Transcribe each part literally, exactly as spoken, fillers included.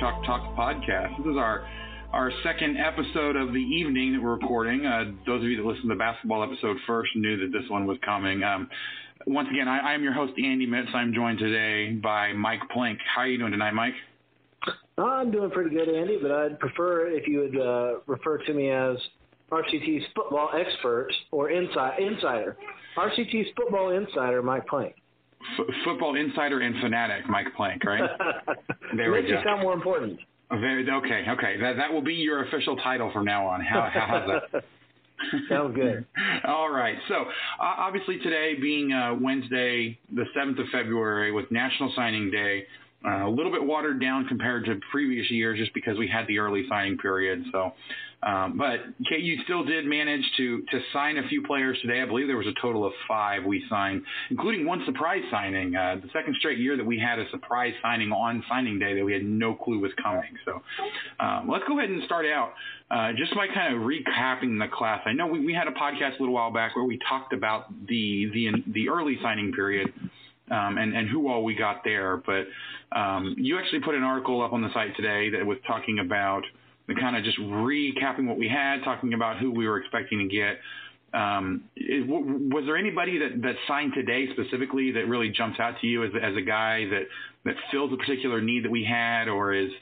Chalk Talk podcast. This is our our second episode of the evening that we're recording. Uh, those of you that listened to the basketball episode first knew that this one was coming. Um, once again, I am your host, Andy Mitz. I'm joined today by Mike Plank. How are you doing tonight, Mike? I'm doing pretty good, Andy, but I'd prefer if you would uh, refer to me as R C T's football expert or inside, insider. R C T's football insider, Mike Plank. F- football insider and fanatic, Mike Plank, right? There we go. Makes you sound more important. Very, okay, okay. That that will be your official title from now on. How how's that? Sounds good. All right. So, uh, obviously today being uh, Wednesday, the seventh of February, with National Signing Day, uh, a little bit watered down compared to previous years just because we had the early signing period. So, um, but K U still did manage to, to sign a few players today. I believe there was a total of five we signed, including one surprise signing. Uh, the second straight year that we had a surprise signing on signing day that we had no clue was coming. So um, let's go ahead and start out uh, just by kind of recapping the class. I know we, we had a podcast a little while back where we talked about the the, the early signing period. Um, and, and who all we got there. But um, you actually put an article up on the site today that was talking about the kind of just recapping what we had, talking about who we were expecting to get. Um, is, was there anybody that, that signed today specifically that really jumps out to you as, as a guy that, that fills a particular need that we had, or is,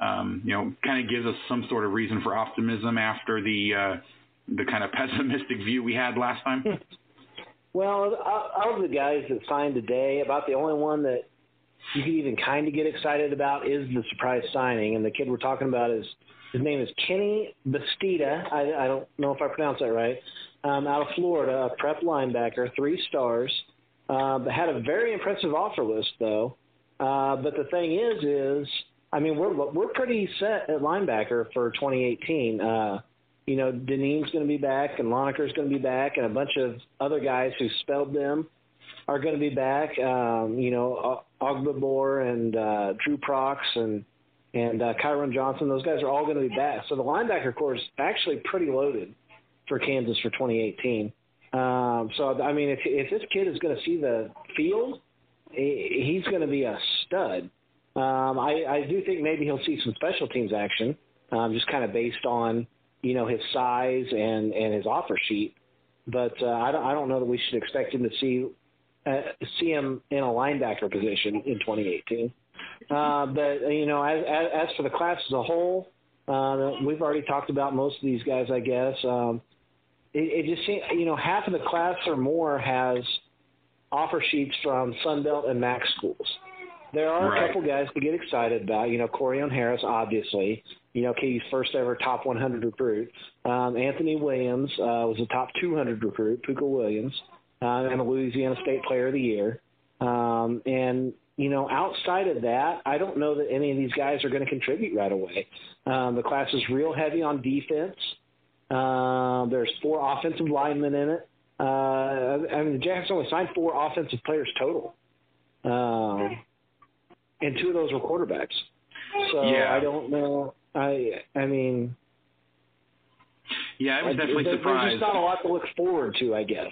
um, you know, kind of gives us some sort of reason for optimism after the, uh, the kind of pessimistic view we had last time? Well, of the guys that signed today, about the only one that you can even kind of get excited about is the surprise signing. And the kid we're talking about is, his name is Kenny Bastida. I, I don't know if I pronounced that right. Um, out of Florida, a prep linebacker, three stars. Uh, but had a very impressive offer list, though. Uh, but the thing is, is I mean, we're we're pretty set at linebacker for twenty eighteen. Uh, You know, Deneen's going to be back, and Loniker's going to be back, and a bunch of other guys who spelled them are going to be back. Um, you know, Ogbibor and uh, Drew Prox and and uh, Kyron Johnson, those guys are all going to be back. So the linebacker corps is actually pretty loaded for Kansas for twenty eighteen. Um, so, I mean, if, if this kid is going to see the field, he's going to be a stud. Um, I, I do think maybe he'll see some special teams action, um, just kind of based on, you know, his size and, and his offer sheet. But uh, I, don't, I don't know that we should expect him to see uh, see him in a linebacker position in twenty eighteen. Uh, but, you know, as, as for the class as a whole, uh, we've already talked about most of these guys, I guess. Um, it, it just seems, you know, half of the class or more has offer sheets from Sunbelt and MAC schools. There are right. a couple guys to get excited about. You know, Corion Harris, obviously. You know, K U's first ever top one hundred recruit. Um, Anthony Williams uh, was a top two hundred recruit, Puka Williams, uh, and a Louisiana State Player of the Year. Um, and, you know, outside of that, I don't know that any of these guys are going to contribute right away. Um, the class is real heavy on defense. Uh, there's four offensive linemen in it. Uh, I mean, the Jacks only signed four offensive players total. Um, and two of those were quarterbacks. So yeah. I don't know. I I mean, Yeah, I was like, definitely surprised. There's not a lot to look forward to, I guess.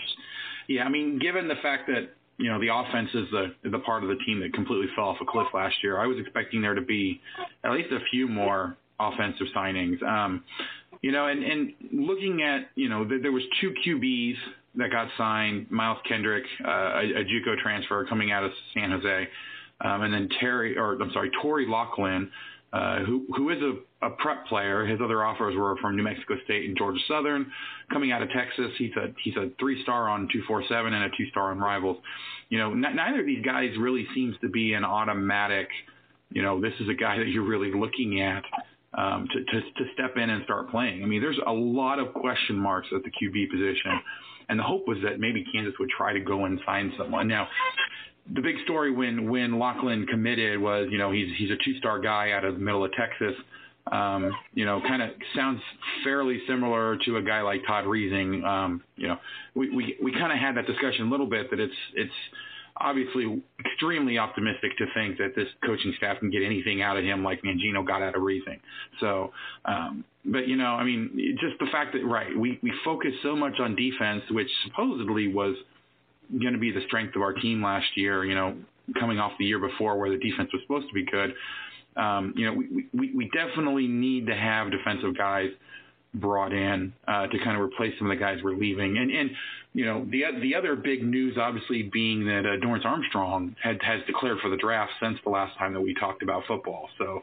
Yeah, I mean, given the fact that, you know, the offense is the the part of the team that completely fell off a cliff last year, I was expecting there to be at least a few more offensive signings. Um, you know, and, and looking at, you know, th- there was two Q Bs that got signed, Miles Kendrick, uh, a, a JUCO transfer coming out of San Jose, um, and then Terry, or I'm sorry, Tory Locklin, uh, who who is a, a prep player. His other offers were from New Mexico State and Georgia Southern. Coming out of Texas, he's a he's a three-star on two forty-seven and a two-star on Rivals. You know, n- neither of these guys really seems to be an automatic, you know, this is a guy that you're really looking at um, to, to to step in and start playing. I mean, there's a lot of question marks at the Q B position. And the hope was that maybe Kansas would try to go and sign someone. Now, the big story when when Locklin committed was, you know, he's he's a two-star guy out of the middle of Texas. Um, you know, kind of sounds fairly similar to a guy like Todd Reising. Um, you know, we we, we kind of had that discussion a little bit that it's it's obviously extremely optimistic to think that this coaching staff can get anything out of him like Mangino got out of Reising. So, um, but, you know, I mean, just the fact that, right, we, we focus so much on defense, which supposedly was going to be the strength of our team last year, you know, coming off the year before where the defense was supposed to be good. Um, you know, we, we, we definitely need to have defensive guys brought in uh, to kind of replace some of the guys we're leaving. And, and you know, the the other big news, obviously, being that uh, Dorrance Armstrong had, has declared for the draft since the last time that we talked about football. So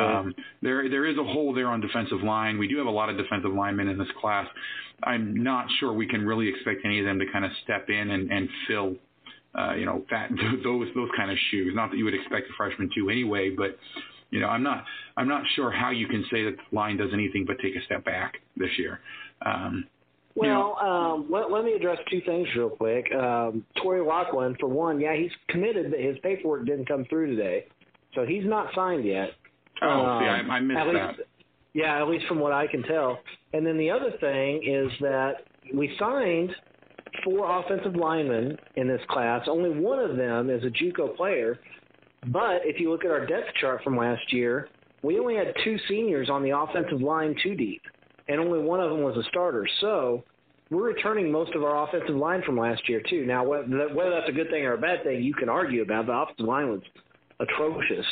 um, there there is a hole there on defensive line. We do have a lot of defensive linemen in this class. I'm not sure we can really expect any of them to kind of step in and, and fill, uh, you know, that, those those kind of shoes. Not that you would expect a freshman to anyway, but you know, I'm not I'm not sure how you can say that the line does anything but take a step back this year. Um, well, you know, um, let, let me address two things real quick. Um, Tory Locklin, for one, yeah, he's committed, but his paperwork didn't come through today, so he's not signed yet. Oh, um, see, I, I missed that. Least, yeah, at least from what I can tell. And then the other thing is that we signed four offensive linemen in this class. Only one of them is a JUCO player. But if you look at our depth chart from last year, we only had two seniors on the offensive line too deep, and only one of them was a starter. So we're returning most of our offensive line from last year too. Now, whether that's a good thing or a bad thing, you can argue about. The offensive line was atrocious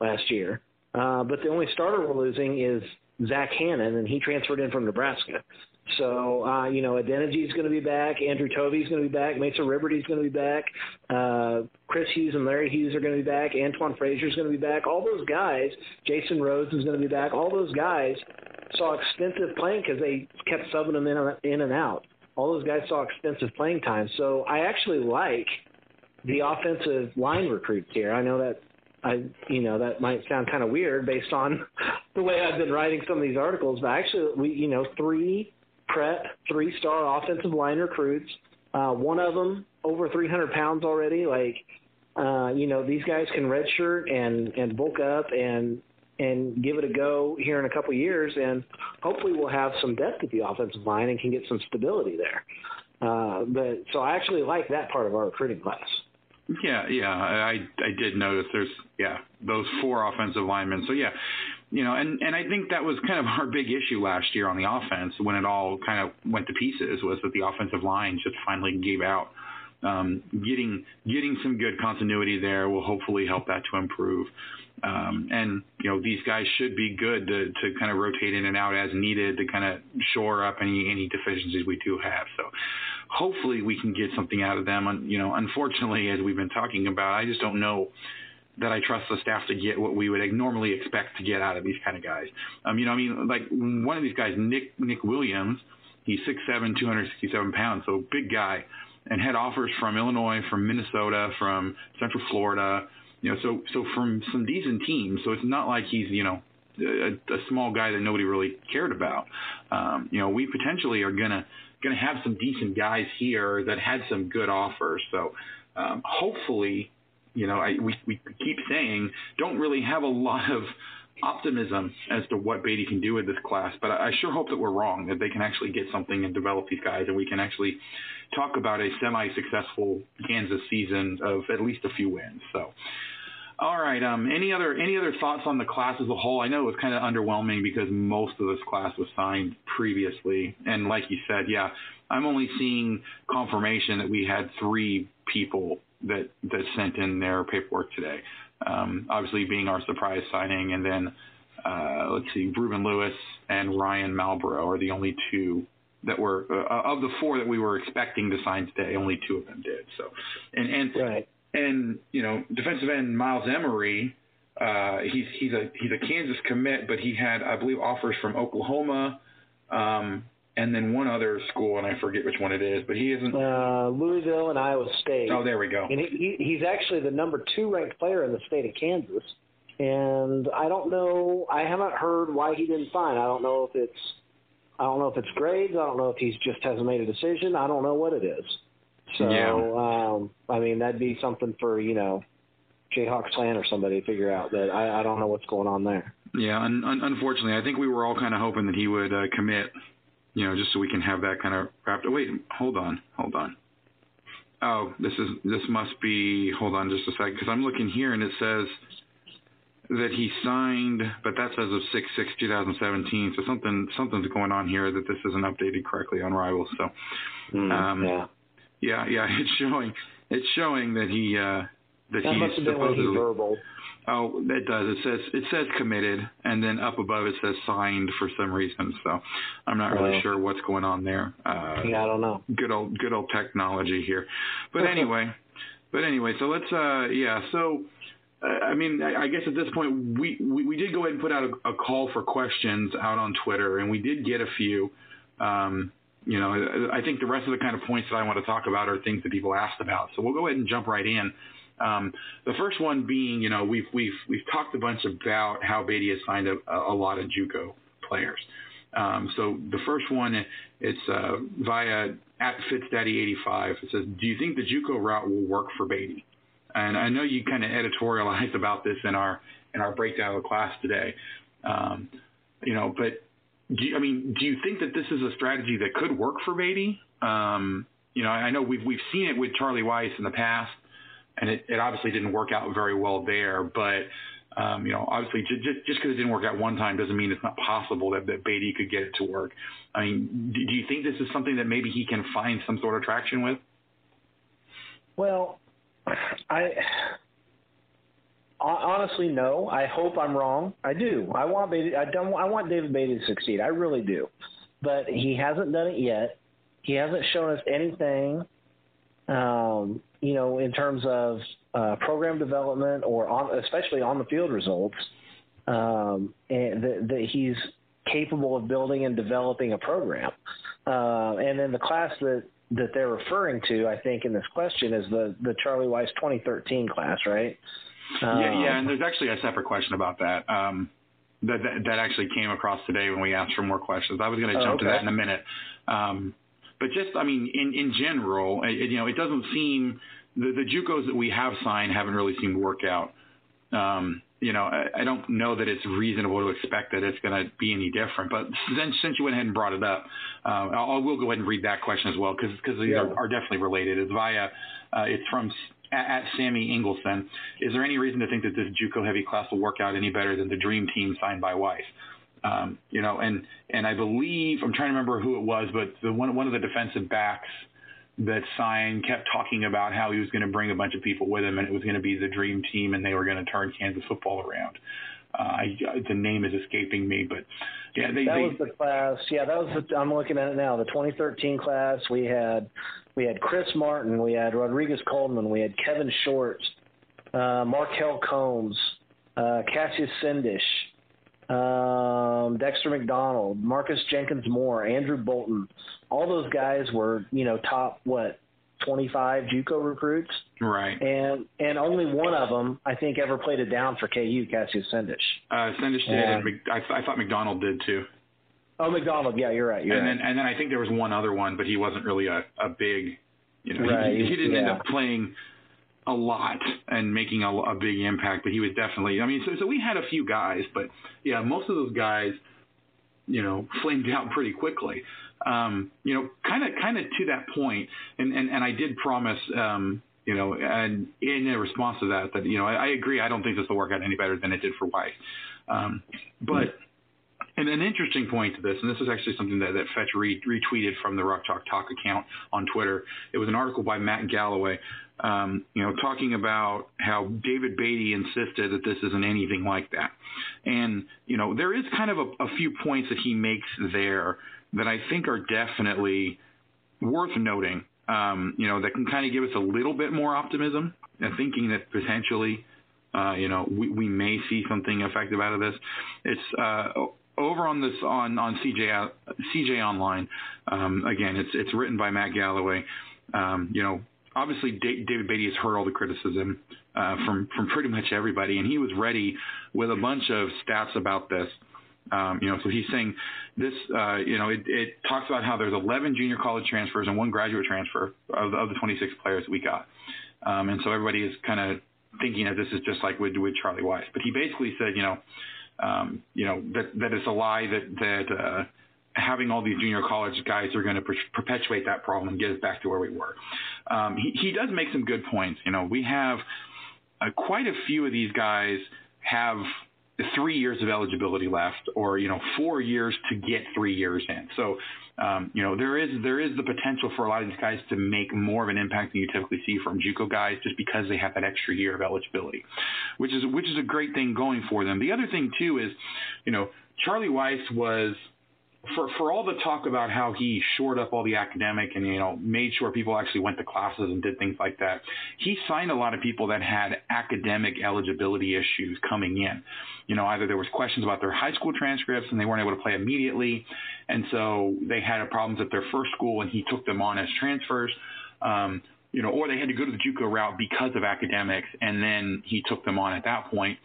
last year. Uh, but the only starter we're losing is Zach Hannon, and he transferred in from Nebraska. So, uh, you know, Adeniji is going to be back. Andrew Tovey is going to be back. Mesa Riberty is going to be back. Uh, Chris Hughes and Larry Hughes are going to be back. Antoine Frazier is going to be back. All those guys, Jason Rhodes is going to be back. All those guys saw extensive playing because they kept subbing them in, in and out. All those guys saw extensive playing time. So I actually like the offensive line recruits here. I know that. I, you know, that might sound kind of weird based on the way I've been writing some of these articles, but actually, we, you know, three prep, three-star offensive line recruits, uh, one of them over three hundred pounds already. Like, uh, you know, these guys can redshirt and, and bulk up and and give it a go here in a couple of years, and hopefully we'll have some depth at the offensive line and can get some stability there. Uh, but so I actually like that part of our recruiting class. Yeah, yeah, I I did notice there's, yeah, those four offensive linemen. So, yeah, you know, and, and I think that was kind of our big issue last year on the offense when it all kind of went to pieces was that the offensive line just finally gave out. Um, getting getting some good continuity there will hopefully help that to improve. Um, and, you know, these guys should be good to, to kind of rotate in and out as needed to kind of shore up any, any deficiencies we do have. So hopefully we can get something out of them. You know, unfortunately, as we've been talking about, I just don't know that I trust the staff to get what we would normally expect to get out of these kind of guys. Um, you know, I mean, like one of these guys, Nick Nick Williams, he's six foot seven, two hundred sixty-seven pounds, so big guy, and had offers from Illinois, from Minnesota, from Central Florida, you know, so so from some decent teams. So it's not like he's, you know, a, a small guy that nobody really cared about. Um, you know, we potentially are gonna gonna have some decent guys here that had some good offers. So um, hopefully, you know, I, we we keep saying don't really have a lot of optimism as to what Beatty can do with this class, but I sure hope that we're wrong, that they can actually get something and develop these guys, and we can actually talk about a semi-successful Kansas season of at least a few wins. So All right. Um, any other any other thoughts on the class as a whole? I know it was kind of underwhelming because most of this class was signed previously, and like you said, yeah, I'm only seeing confirmation that we had three people that that sent in their paperwork today. Um, obviously, being our surprise signing, and then uh, let's see, Reuben Lewis and Ryan Malborough are the only two that were uh, of the four that we were expecting to sign today. Only two of them did. So, and and. Right. And, you know, defensive end Miles Emery, uh, he's he's a he's a Kansas commit, but he had, I believe, offers from Oklahoma um, and then one other school, and I forget which one it is, but he isn't. Uh, Louisville and Iowa State. Oh, there we go. And he, he, he's actually the number two ranked player in the state of Kansas. And I don't know, I haven't heard why he didn't sign. I don't know if it's, I don't know if it's grades. I don't know if he's just hasn't made a decision. I don't know what it is. So, yeah. um, I mean, that'd be something for, you know, Jayhawks fan or somebody to figure out, that I, I don't know what's going on there. Yeah, un- un- unfortunately, I think we were all kind of hoping that he would uh, commit, you know, just so we can have that kind of wrapped up. Wait, hold on, hold on. Oh, this is this must be, hold on just a second, because I'm looking here and it says that he signed, but that's as of six six twenty seventeen, so something something's going on here that this isn't updated correctly on Rivals. So, mm, um, yeah. Yeah, yeah, it's showing. It's showing that he uh, that, that he's supposedly verbal. Oh, that does. It says it says committed, and then up above it says signed for some reason. So I'm not really sure what's going on there. Uh, yeah, I don't know. Good old good old technology here. But anyway, but anyway, so let's. Uh, yeah, so uh, I mean, I, I guess at this point we, we, we did go ahead and put out a, a call for questions out on Twitter, and we did get a few. Um, You know, I think the rest of the kind of points that I want to talk about are things that people asked about. So we'll go ahead and jump right in. Um, the first one being, you know, we've we've we've talked a bunch about how Beatty has signed a, a lot of JUCO players. Um, so the first one, it's uh, via at Fitzdaddy eighty-five. It says, do you think the JUCO route will work for Beatty? And I know you kind of editorialized about this in our in our breakdown of the class today. Um, you know, but. Do you, I mean, do you think that this is a strategy that could work for Beatty? Um, you know, I know we've we've seen it with Charlie Weiss in the past, and it, it obviously didn't work out very well there. But, um, you know, obviously just just because it didn't work out one time doesn't mean it's not possible that, that Beatty could get it to work. I mean, do, do you think this is something that maybe he can find some sort of traction with? Well, I honestly, no. I hope I'm wrong. I do. I want Beatty, I don't. I want David Beatty to succeed. I really do. But he hasn't done it yet. He hasn't shown us anything, um, you know, in terms of uh, program development or on, especially on the field results, um, and that, that he's capable of building and developing a program. Uh, and then the class that, that they're referring to, I think, in this question is the, the Charlie Weiss twenty thirteen class, right? Yeah, yeah, and there's actually a separate question about that, um, that, that that actually came across today when we asked for more questions. I was going to jump oh, okay. to that in a minute. Um, but just, I mean, in, in general, it, it, you know, it doesn't seem the, – the JUCOs that we have signed haven't really seemed to work out. Um, you know, I, I don't know that it's reasonable to expect that it's going to be any different. But since, since you went ahead and brought it up, uh, I'll, I will go ahead and read that question as well because because these yeah. are, are definitely related. It's via uh, – it's from – at Sammy Ingleson, is there any reason to think that this JUCO heavy class will work out any better than the Dream Team signed by Weis? Um, you know, and and I believe I'm trying to remember who it was, but the one one of the defensive backs that signed kept talking about how he was going to bring a bunch of people with him, and it was going to be the Dream Team, and they were going to turn Kansas football around. Uh, I, the name is escaping me, but yeah, they, that they, was the class. Yeah, that was. The, I'm looking at it now. The twenty thirteen class. We had. We had Chris Martin, we had Rodriguez Coleman, we had Kevin Short, uh, Markel Combs, uh, Cassius Sendish, um, Dexter McDonald, Marcus Jenkins Moore, Andrew Bolton. All those guys were, you know, top, what, twenty-five JUCO recruits? Right. And and only one of them, I think, ever played it down for K U, Cassius Sendish. Uh, Sendish did, and, and I, th- I thought McDonald did too. Oh, McDonald. Yeah, you're right. You're and right. then, and then I think there was one other one, but he wasn't really a, a big, you know, right. he, he didn't yeah. end up playing a lot and making a, a big impact. But he was definitely. I mean, so so we had a few guys, but yeah, most of those guys, you know, flamed out pretty quickly. Um, you know, kind of, kind of to that point, and, and, and I did promise um, you know, and in response to that, that, you know, I, I agree. I don't think this will work out any better than it did for Weis. Um, but and an interesting point to this, and this is actually something that, that Fetch re- retweeted from the Rock Chalk Talk account on Twitter. It was an article by Matt Galloway, um, you know, talking about how David Beaty insisted that this isn't anything like that. And, you know, there is kind of a, a few points that he makes there that I think are definitely worth noting, um, you know, that can kind of give us a little bit more optimism and thinking that potentially, uh, you know, we, we may see something effective out of this. It's uh, over on this on on C J C J Online. Um, again, it's it's written by Matt Galloway. Um, you know, obviously D- David Beaty has heard all the criticism uh, from from pretty much everybody, and he was ready with a bunch of stats about this. Um, you know, so he's saying this, uh, you know, it, it talks about how there's eleven junior college transfers and one graduate transfer of, of the twenty-six players we got. Um, and so everybody is kind of thinking that this is just like with, with Charlie Weis. But he basically said, you know, um, you know, that, that it's a lie that, that uh, having all these junior college guys are going to per- perpetuate that problem and get us back to where we were. Um, he, he does make some good points. You know, we have uh, quite a few of these guys have – three years of eligibility left, or, you know, four years to get three years in. So, um, you know, there is there is the potential for a lot of these guys to make more of an impact than you typically see from JUCO guys, just because they have that extra year of eligibility, which is which is a great thing going for them. The other thing too is, you know, Charlie Weis was, for for all the talk about how he shored up all the academic and, you know, made sure people actually went to classes and did things like that, he signed a lot of people that had academic eligibility issues coming in. You know, either there was questions about their high school transcripts and they weren't able to play immediately, and so they had problems at their first school and he took them on as transfers, um, you know, or they had to go to the JUCO route because of academics and then he took them on at that point.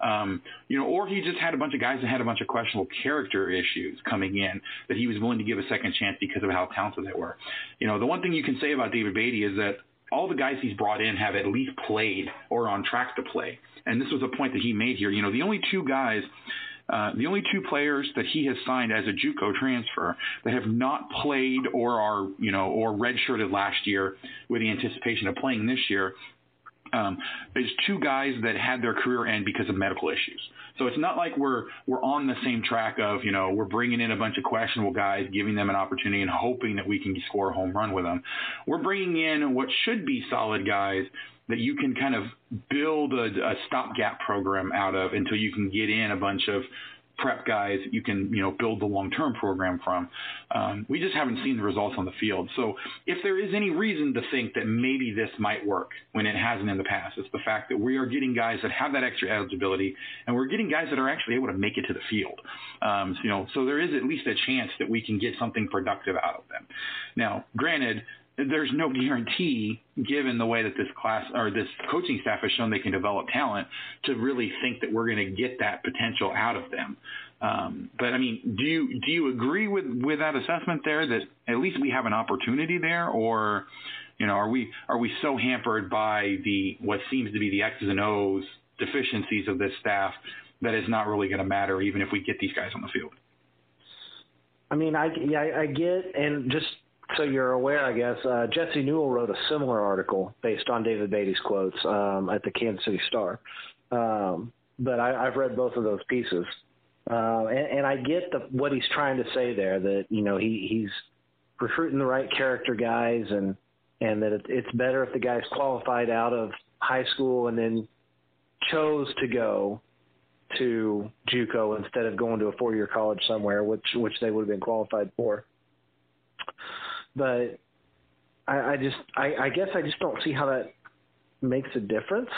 Um, you know, or he just had a bunch of guys that had a bunch of questionable character issues coming in that he was willing to give a second chance because of how talented they were. You know, the one thing you can say about David Beaty is that all the guys he's brought in have at least played or on track to play. And this was a point that he made here. You know, the only two guys, uh, the only two players that he has signed as a JUCO transfer that have not played or are, you know, or redshirted last year with the anticipation of playing this year, Um, there's two guys that had their career end because of medical issues. So it's not like we're we're on the same track of, you know, we're bringing in a bunch of questionable guys, giving them an opportunity and hoping that we can score a home run with them. We're bringing in what should be solid guys that you can kind of build a, a stopgap program out of until you can get in a bunch of prep guys you can, you know, build the long-term program from. Um, we just haven't seen the results on the field. So if there is any reason to think that maybe this might work when it hasn't in the past, it's the fact that we are getting guys that have that extra eligibility and we're getting guys that are actually able to make it to the field. Um, so, you know, so there is at least a chance that we can get something productive out of them. Now, granted, there's no guarantee, given the way that this class or this coaching staff has shown they can develop talent, to really think that we're going to get that potential out of them. Um, but I mean, do you do you agree with, with that assessment there, that at least we have an opportunity there, or, you know, are we are we so hampered by the what seems to be the X's and O's deficiencies of this staff that it's not really going to matter even if we get these guys on the field? I mean, I yeah, I, I get and just. So you're aware, I guess, uh, Jesse Newell wrote a similar article based on David Beaty's quotes um, at the Kansas City Star. Um, but I, I've read both of those pieces. Uh, and, and I get the, what he's trying to say there, that, you know, he, he's recruiting the right character guys, and, and that it, it's better if the guys qualified out of high school and then chose to go to JUCO instead of going to a four-year college somewhere, which, which they would have been qualified for. But I, I just, I, I guess I just don't see how that makes a difference.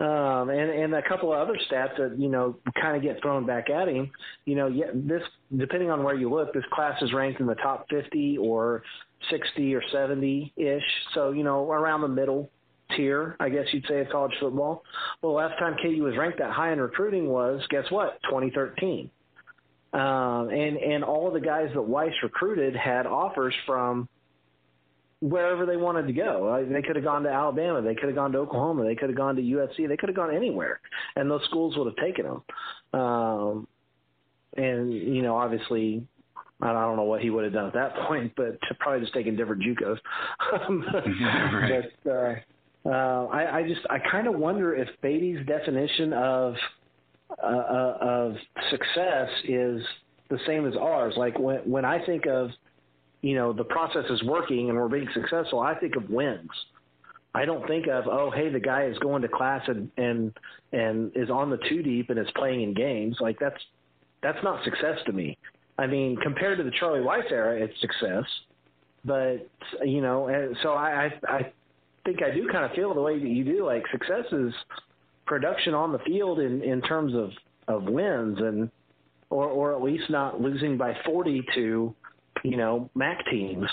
um, and, and a couple of other stats that, you know, kind of get thrown back at him, you know, yeah, this, depending on where you look, this class is ranked in the top fifty or sixty or seventy ish. So, you know, around the middle tier, I guess you'd say, of college football. Well, last time K U was ranked that high in recruiting was, guess what? twenty thirteen. Um, and, and all of the guys that Weis recruited had offers from wherever they wanted to go. I mean, they could have gone to Alabama. They could have gone to Oklahoma. They could have gone to U S C. They could have gone anywhere, and those schools would have taken them. Um, and, you know, obviously I don't know what he would have done at that point, but probably just taking different JUCOs. yeah, right. But uh, uh, I, I just I kind of wonder if Beaty's definition of uh, uh, of success is the same as ours. Like when when I think of, you know, the process is working and we're being successful, I think of wins. I don't think of, oh, hey, the guy is going to class and and, and is on the two deep and is playing in games. Like that's that's not success to me. I mean, compared to the Charlie Weiss era, it's success. But, you know, so I, I, I think I do kind of feel the way that you do. Like, success is production on the field in, in terms of, of wins, and or, or at least not losing by forty to, you know, M A C teams.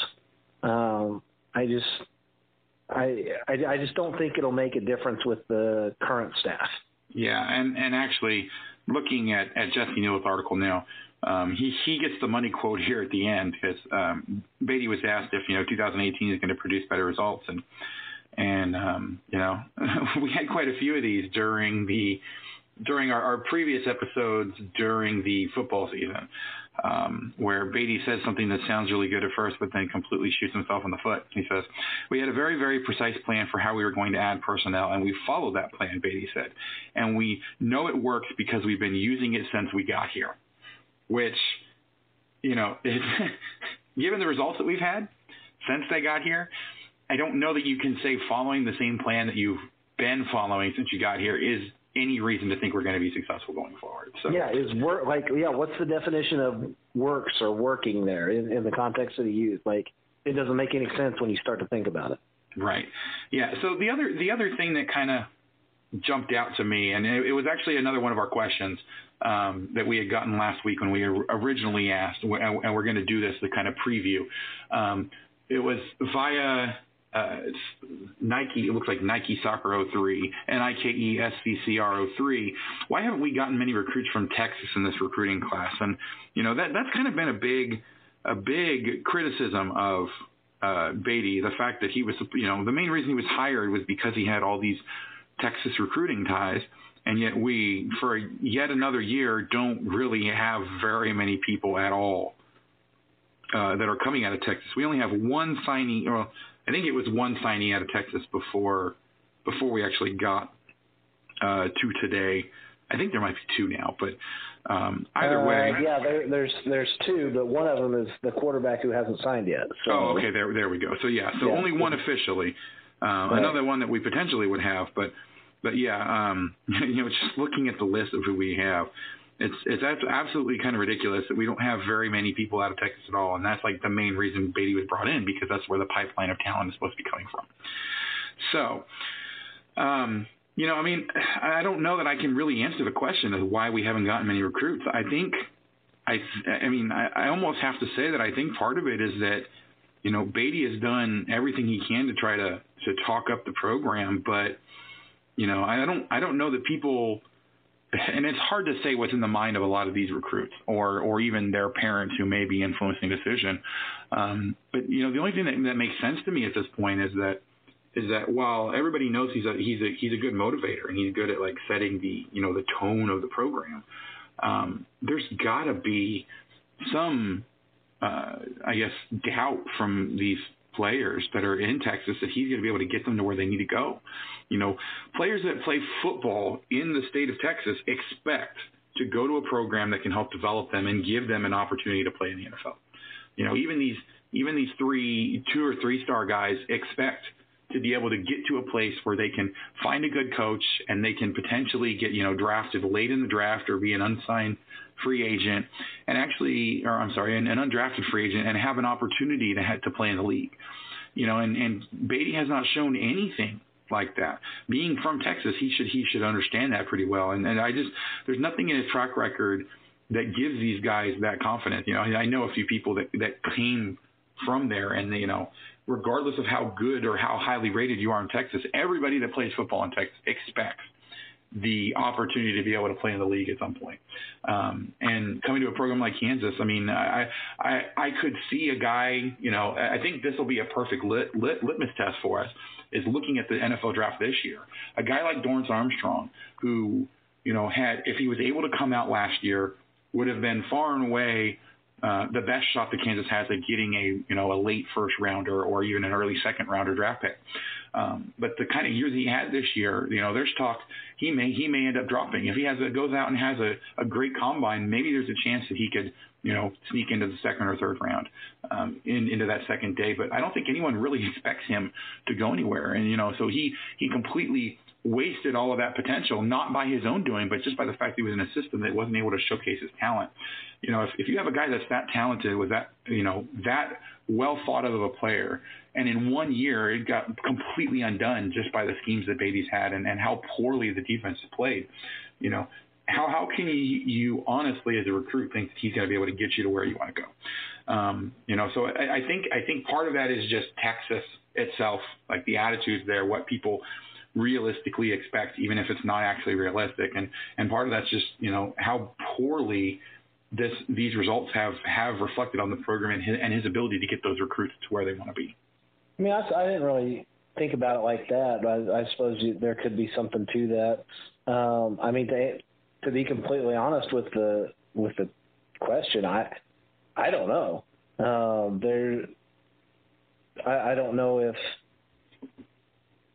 Um, I just I, I, I just don't think it'll make a difference with the current staff. Yeah, and, and actually looking at, at Jesse Newell's article now, Um, he, he gets the money quote here at the end because um, Beaty was asked if, you know, two thousand eighteen is going to produce better results. And, and um, you know, we had quite a few of these during the during our, our previous episodes during the football season um, where Beaty says something that sounds really good at first but then completely shoots himself in the foot. He says, we had a very, very precise plan for how we were going to add personnel, and we followed that plan, Beaty said. And we know it works because we've been using it since we got here. Which, you know, is, given the results that we've had since they got here, I don't know that you can say following the same plan that you've been following since you got here is any reason to think we're going to be successful going forward. So yeah, is work like yeah? What's the definition of works or working there in, in the context of the use? Like, it doesn't make any sense when you start to think about it. Right. Yeah. So the other the other thing that kind of jumped out to me, and it, it was actually another one of our questions um, that we had gotten last week when we originally asked, and we're going to do this, the kind of preview. Um, it was via uh, Nike, it looks like Nike Soccer oh three, N I K E S C C R oh three. Why haven't we gotten many recruits from Texas in this recruiting class? And, you know, that that's kind of been a big, a big criticism of uh, Beaty, the fact that he was, you know, the main reason he was hired was because he had all these Texas recruiting ties, and yet we, for yet another year, don't really have very many people at all uh, that are coming out of Texas. We only have one signee, or I think it was one signee out of Texas before before we actually got uh, to today. I think there might be two now, but um, either uh, way. Yeah, there, there's there's two, but one of them is the quarterback who hasn't signed yet. So. Oh, okay, there, there we go. So, yeah, so yeah. Only one officially. Uh, right. Another one that we potentially would have, but But yeah, um, you know, just looking at the list of who we have, it's it's absolutely kind of ridiculous that we don't have very many people out of Texas at all, and that's like the main reason Beaty was brought in, because that's where the pipeline of talent is supposed to be coming from. So, um, you know, I mean, I don't know that I can really answer the question of why we haven't gotten many recruits. I think, I I mean, I, I almost have to say that I think part of it is that, you know, Beaty has done everything he can to try to to talk up the program, but you know, I don't I don't know that people, and it's hard to say what's in the mind of a lot of these recruits or or even their parents who may be influencing decision. Um, but, you know, the only thing that, that makes sense to me at this point is that is that while everybody knows he's a he's a he's a good motivator and he's good at like setting the, you know, the tone of the program, um, there's got to be some, uh, I guess, doubt from these players that are in Texas that he's going to be able to get them to where they need to go. You know, players that play football in the state of Texas expect to go to a program that can help develop them and give them an opportunity to play in the N F L. You know, even these even these three, two or three star guys expect to be able to get to a place where they can find a good coach and they can potentially get, you know, drafted late in the draft or be an unsigned free agent and actually, or I'm sorry, an, an undrafted free agent and have an opportunity to to play in the league. You know, and, and Beaty has not shown anything like that. Being from Texas, he should he should understand that pretty well. And, and I just, there's nothing in his track record that gives these guys that confidence. You know, I know a few people that, that came from there and, they, you know, regardless of how good or how highly rated you are in Texas, everybody that plays football in Texas expects the opportunity to be able to play in the league at some point. Um, and coming to a program like Kansas, I mean, I, I, I could see a guy, you know, I think this will be a perfect lit, lit, litmus test for us is looking at the N F L draft this year. A guy like Dorrance Armstrong, who, you know, had, if he was able to come out last year, would have been far and away uh, the best shot that Kansas has at getting a, you know, a late first rounder or even an early second rounder draft pick. Um, but the kind of year that he had this year, you know, there's talk he may he may end up dropping. If he has a, goes out and has a, a great combine, maybe there's a chance that he could, you know, sneak into the second or third round, um, in, into that second day. But I don't think anyone really expects him to go anywhere. And, you know, so he, he completely wasted all of that potential, not by his own doing, but just by the fact that he was in a system that wasn't able to showcase his talent. You know, if, if you have a guy that's that talented with that, you know, that well thought of a player, and in one year it got completely undone just by the schemes that Beaty's had and, and how poorly the defense played, you know, How how can you, you honestly as a recruit think that he's going to be able to get you to where you want to go? Um, you know, so I, I think I think part of that is just Texas itself, like the attitudes there, what people realistically expect, even if it's not actually realistic, and and part of that's just, you know, how poorly this these results have, have reflected on the program and his, and his ability to get those recruits to where they want to be. I mean, I, I didn't really think about it like that, but I, I suppose you, there could be something to that. Um, I mean, they. To be completely honest with the with the question, I I don't know. Um, there, I, I don't know if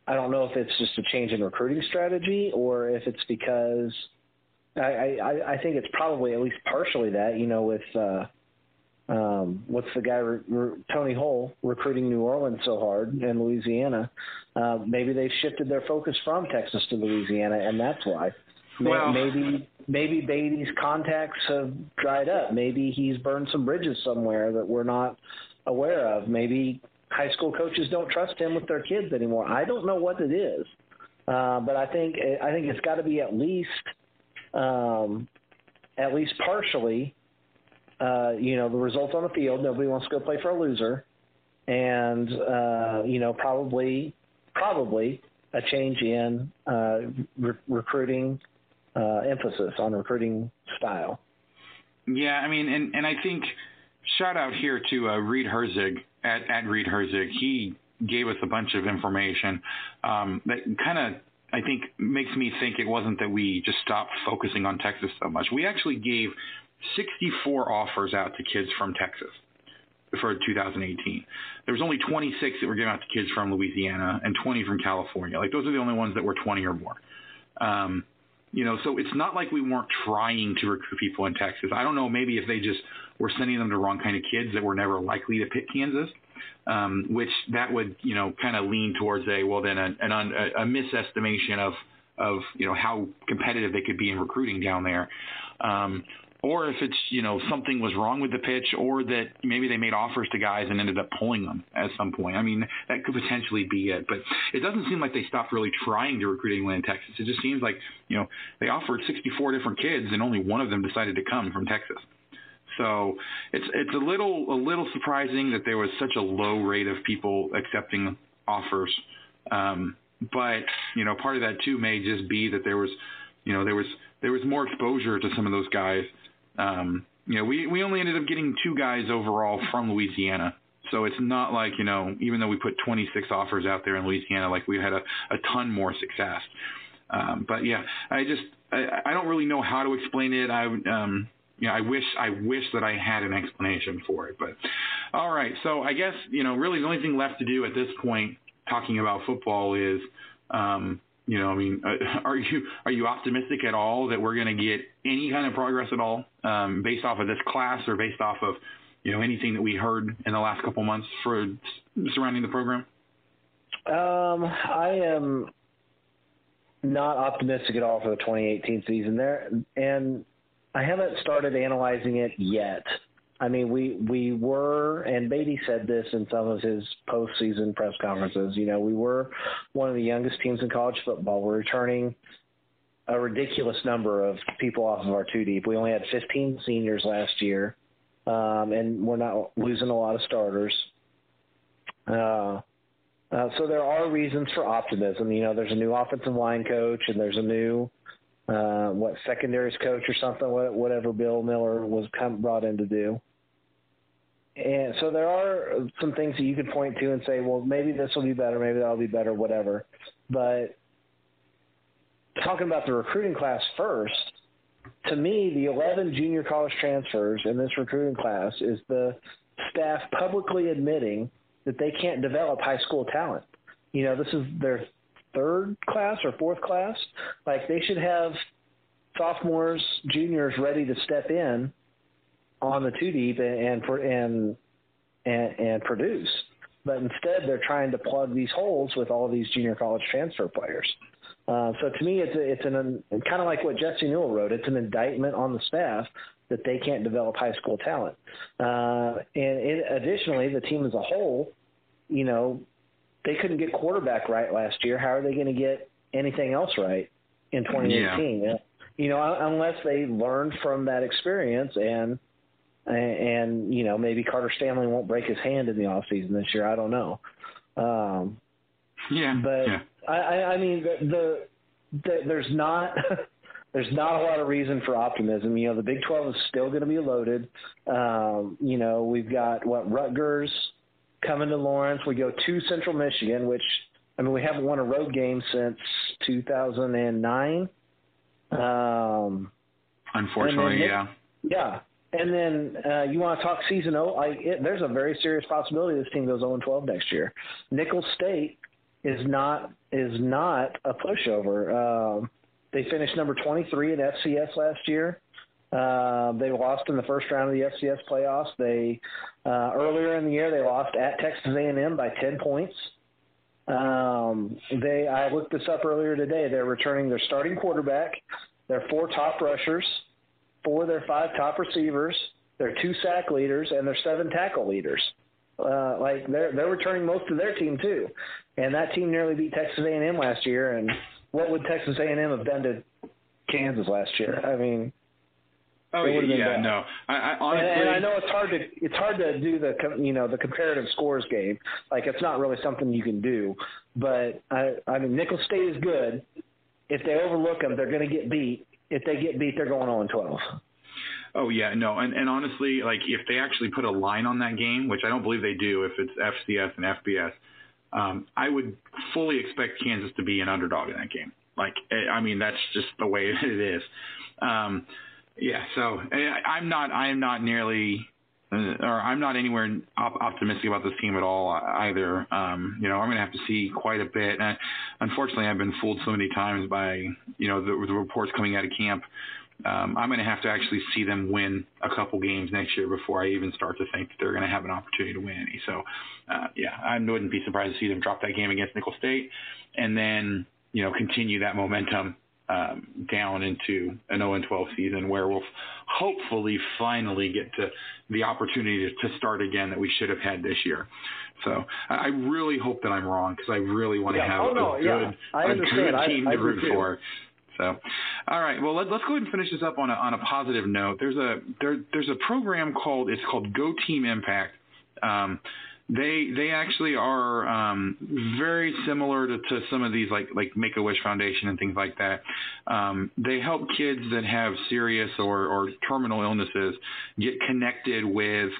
I don't know if it's just a change in recruiting strategy or if it's because I, I, I think it's probably at least partially that, you know, with uh, um, what's the guy re, re, Tony Hole recruiting New Orleans so hard and Louisiana, uh, maybe they've shifted their focus from Texas to Louisiana, and that's why. Well, maybe maybe Beatty's contacts have dried up. Maybe he's burned some bridges somewhere that we're not aware of. Maybe high school coaches don't trust him with their kids anymore. I don't know what it is, uh, but I think I think it's got to be at least um, at least partially, uh, you know, the results on the field. Nobody wants to go play for a loser, and uh, you know, probably probably a change in uh, re- recruiting. Uh, emphasis on recruiting style. Yeah, I mean, and, and I think shout out here to uh, Reed Herzig at, at Reed Herzig. He gave us a bunch of information um, that kind of, I think, makes me think it wasn't that we just stopped focusing on Texas so much. We actually gave sixty-four offers out to kids from Texas for two thousand eighteen. There was only twenty-six that were given out to kids from Louisiana and twenty from California. Like, those are the only ones that were twenty or more. Um, You know, so it's not like we weren't trying to recruit people in Texas. I don't know, maybe if they just were sending them the wrong kind of kids that were never likely to pick Kansas, um, which that would, you know, kind of lean towards a, well, then a, an, a, a misestimation of, of, you know, how competitive they could be in recruiting down there. Um, or if it's, you know, something was wrong with the pitch or that maybe they made offers to guys and ended up pulling them at some point. I mean, that could potentially be it. But it doesn't seem like they stopped really trying to recruit anyone in Texas. It just seems like, you know, they offered sixty-four different kids and only one of them decided to come from Texas. So it's it's a little a little surprising that there was such a low rate of people accepting offers. Um, but, you know, part of that, too, may just be that there was, you know, there was there was more exposure to some of those guys. Um, you know, we, we only ended up getting two guys overall from Louisiana. So it's not like, you know, even though we put twenty-six offers out there in Louisiana, like we had a, a ton more success. Um, but yeah, I just, I, I don't really know how to explain it. I, um, you know, I wish, I wish that I had an explanation for it, but all right. So I guess, you know, really the only thing left to do at this point, talking about football is, um, you know, I mean, are you are you optimistic at all that we're going to get any kind of progress at all um, based off of this class or based off of, you know, anything that we heard in the last couple months for surrounding the program? Um, I am not optimistic at all for the twenty eighteen season there, and I haven't started analyzing it yet. I mean, we we were, and Beatty said this in some of his postseason press conferences, you know, we were one of the youngest teams in college football. We're returning a ridiculous number of people off of our two deep. We only had fifteen seniors last year, um, and we're not losing a lot of starters. Uh, uh, so there are reasons for optimism. You know, there's a new offensive line coach, and there's a new Uh, what secondaries coach or something, whatever Bill Miller was come, brought in to do. And so there are some things that you could point to and say, well, maybe this will be better, maybe that'll be better, whatever. But talking about the recruiting class first, to me, the eleven junior college transfers in this recruiting class is the staff publicly admitting that they can't develop high school talent. You know, this is their third class or fourth class. Like, they should have sophomores, juniors ready to step in on the two deep and and and, and produce. But instead, they're trying to plug these holes with all these junior college transfer players. Uh, so to me, it's a, it's an kind of like what Jesse Newell wrote. It's an indictment on the staff that they can't develop high school talent. Uh, and it, additionally, the team as a whole, you know, they couldn't get quarterback right last year. How are they going to get anything else right in twenty eighteen? Yeah. You know, unless they learn from that experience and. And, you know, maybe Carter Stanley won't break his hand in the offseason this year. I don't know. Um, yeah. But, yeah. I, I mean, the, the, the there's not there's not a lot of reason for optimism. You know, the Big twelve is still going to be loaded. Um, you know, we've got, what, Rutgers coming to Lawrence. We go to Central Michigan, which, I mean, we haven't won a road game since two thousand nine. Um, Unfortunately, they, yeah. Yeah. And then uh, you want to talk season oh, I, it, there's a very serious possibility this team goes oh and twelve next year. Nicholls State is not is not a pushover. Um, they finished number twenty-three in F C S last year. Uh, they lost in the first round of the F C S playoffs. They uh, earlier in the year they lost at Texas A and M by ten points. Um, they I looked this up earlier today. They're returning their starting quarterback, their four top rushers, four of their five top receivers, their two sack leaders, and their seven tackle leaders. Uh, like they're they're returning most of their team too, and that team nearly beat Texas A and M last year. And what would Texas A and M have done to Kansas last year? I mean, oh yeah, yeah no. I, I honestly, and, and I know it's hard to it's hard to do the you know the comparative scores game. Like it's not really something you can do. But I I mean Nicholls State is good. If they overlook them, they're going to get beat. If they get beat, they're going oh and twelve. Oh, yeah, no. And, and honestly, like if they actually put a line on that game, which I don't believe they do if it's F C S and F B S, um, I would fully expect Kansas to be an underdog in that game. Like, I mean, that's just the way it is. Um, yeah, so I'm not I'm not nearly – or I'm not anywhere op- optimistic about this team at all either. Um, you know, I'm going to have to see quite a bit. And I, unfortunately, I've been fooled so many times by, you know, the, the reports coming out of camp. Um, I'm going to have to actually see them win a couple games next year before I even start to think that they're going to have an opportunity to win any. So, uh, yeah, I wouldn't be surprised to see them drop that game against Nicholls State and then, you know, continue that momentum um, down into an oh and twelve season where we'll hopefully finally get to the opportunity to, to start again that we should have had this year. So I really hope that I'm wrong because I really want to yeah. have oh, no, a, good, yeah. a good team I, I to root for. So, all right. Well, let, let's go ahead and finish this up on a, on a positive note. There's a there, there's a program called it's called Go Team Impact. Um, they they actually are um, very similar to, to some of these like like Make-A-Wish Foundation and things like that. Um, they help kids that have serious or, or terminal illnesses get connected with.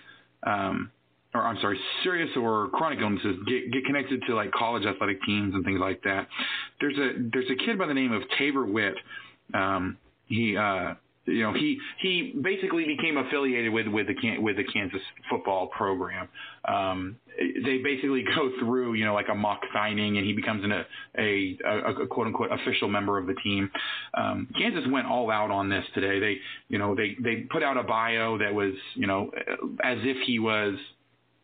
Um, Or, I'm sorry, serious or chronic illnesses get, get connected to like college athletic teams and things like that. There's a there's a kid by the name of Tabor Witt. Um, he uh, you know he he basically became affiliated with with the with the Kansas football program. Um, they basically go through you know like a mock signing and he becomes an, a, a a quote unquote official member of the team. Um, Kansas went all out on this today. They you know they they put out a bio that was you know as if he was.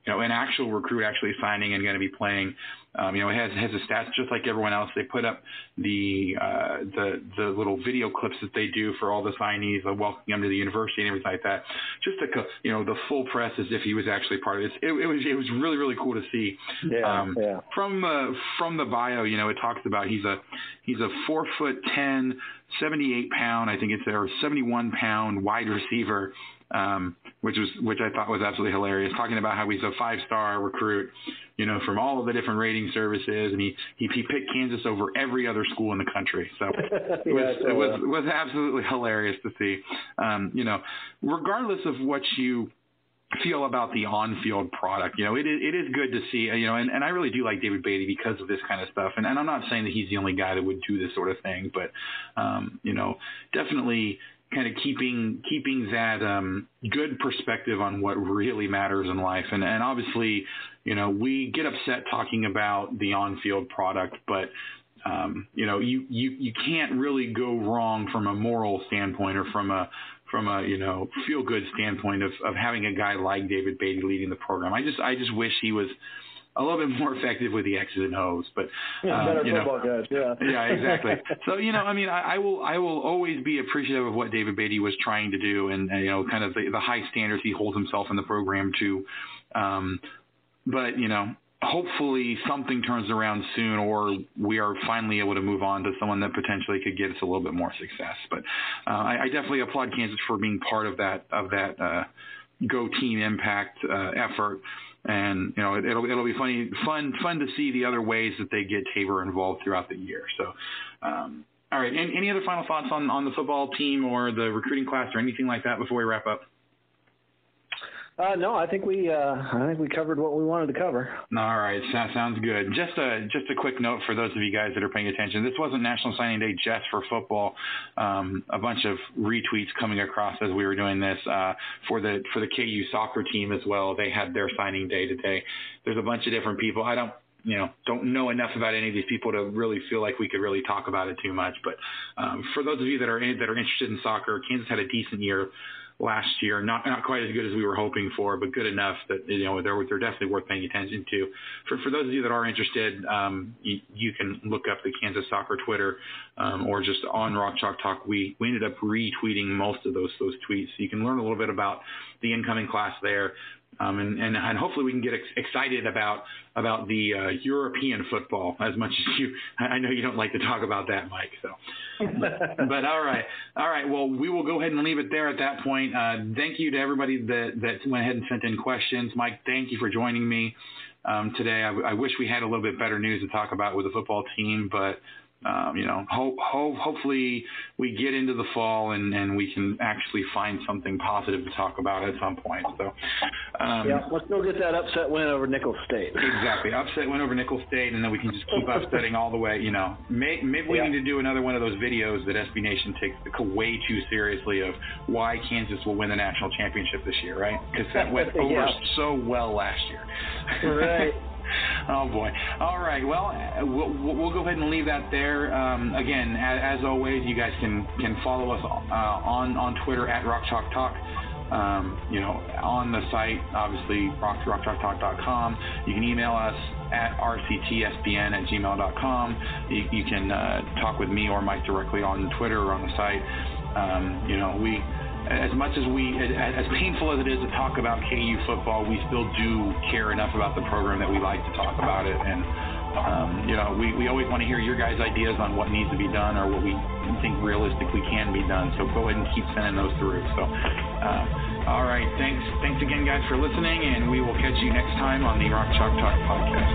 You know, an actual recruit actually signing and going to be playing. Um, you know, it has has a stats just like everyone else. They put up the uh, the the little video clips that they do for all the signees, uh, welcoming them to the university and everything like that. Just the you know the full press as if he was actually part of this. It, it was it was really really cool to see. Yeah, um, yeah. From uh, from the bio, you know, it talks about he's a he's a four foot ten, seventy-eight pound, I think it's there, seventy-one pound wide receiver. Um, which was which I thought was absolutely hilarious, talking about how he's a five-star recruit, you know, from all of the different rating services, and he he, he picked Kansas over every other school in the country. So it was yeah, it was, was absolutely hilarious to see. Um, you know, regardless of what you feel about the on-field product, you know, it is it is good to see, you know, and, and I really do like David Beaty because of this kind of stuff. And, and I'm not saying that he's the only guy that would do this sort of thing, but um, you know, definitely. kind of keeping keeping that um, good perspective on what really matters in life. And, and obviously, you know, we get upset talking about the on-field product, but, um, you know, you, you, you can't really go wrong from a moral standpoint or from a, from a, you know, feel-good standpoint of, of having a guy like David Beaty leading the program. I just I just wish he was a little bit more effective with the X's and O's, but yeah, better um, you football know, guys, yeah, yeah, exactly. So you know, I mean, I, I will, I will always be appreciative of what David Beaty was trying to do, and, and you know, kind of the, the high standards he holds himself in the program to. Um, but you know, hopefully something turns around soon, or we are finally able to move on to someone that potentially could give us a little bit more success. But uh, I, I definitely applaud Kansas for being part of that of that uh, Go Team Impact uh, effort. And, you know, it, it'll it'll be funny, fun fun to see the other ways that they get Tabor involved throughout the year. So, um, all right. Any, any other final thoughts on, on the football team or the recruiting class or anything like that before we wrap up? Uh, no, I think we uh, I think we covered what we wanted to cover. All right, that sounds good. Just a just a quick note for those of you guys that are paying attention. This wasn't National Signing Day just for football. Um, a bunch of retweets coming across as we were doing this uh, for the for the K U soccer team as well. They had their signing day today. There's a bunch of different people. I don't you know don't know enough about any of these people to really feel like we could really talk about it too much. But um, for those of you that are that are interested in soccer, Kansas had a decent year last year, not not quite as good as we were hoping for, but good enough that you know they're they're definitely worth paying attention to. For for those of you that are interested, um, you, you can look up the Kansas Soccer Twitter, um, or just on Rock Chalk Talk. We we ended up retweeting most of those those tweets, so you can learn a little bit about the incoming class there, um, and, and and hopefully we can get ex- excited about about the uh, European football as much as you. I know you don't like to talk about that, Mike. So. but, but all right. All right. Well, we will go ahead and leave it there at that point. Uh, thank you to everybody that, that went ahead and sent in questions. Mike, thank you for joining me um, today. I, I wish we had a little bit better news to talk about with the football team, but um, you know, hope, hope, hopefully we get into the fall and, and we can actually find something positive to talk about at some point. So, um, yeah, let's go get that upset win over Nicholls State. Exactly. Upset win over Nicholls State. And then we can just keep upsetting all the way, you know, may, maybe we yeah. need to do another one of those videos that S B Nation takes way too seriously of why Kansas will win the national championship this year. Right. Cause that went over yeah. so well last year. Right. Oh, boy. All right. Well, we'll, we'll go ahead and leave that there. Um, again, as, as always, you guys can, can follow us uh, on, on Twitter at Rock Chalk Talk. Um, you know, on the site, obviously, rock, rock chalk talk dot com. You can email us at r c t s b n at gmail dot com. You, you can uh, talk with me or Mike directly on Twitter or on the site. Um, you know, we... As much as we, as painful as it is to talk about K U football, we still do care enough about the program that we like to talk about it. And, um, you know, we, we always want to hear your guys' ideas on what needs to be done or what we think realistically can be done. So go ahead and keep sending those through. So, uh, all right. Thanks. Thanks again, guys, for listening. And we will catch you next time on the Rock Chalk Talk podcast.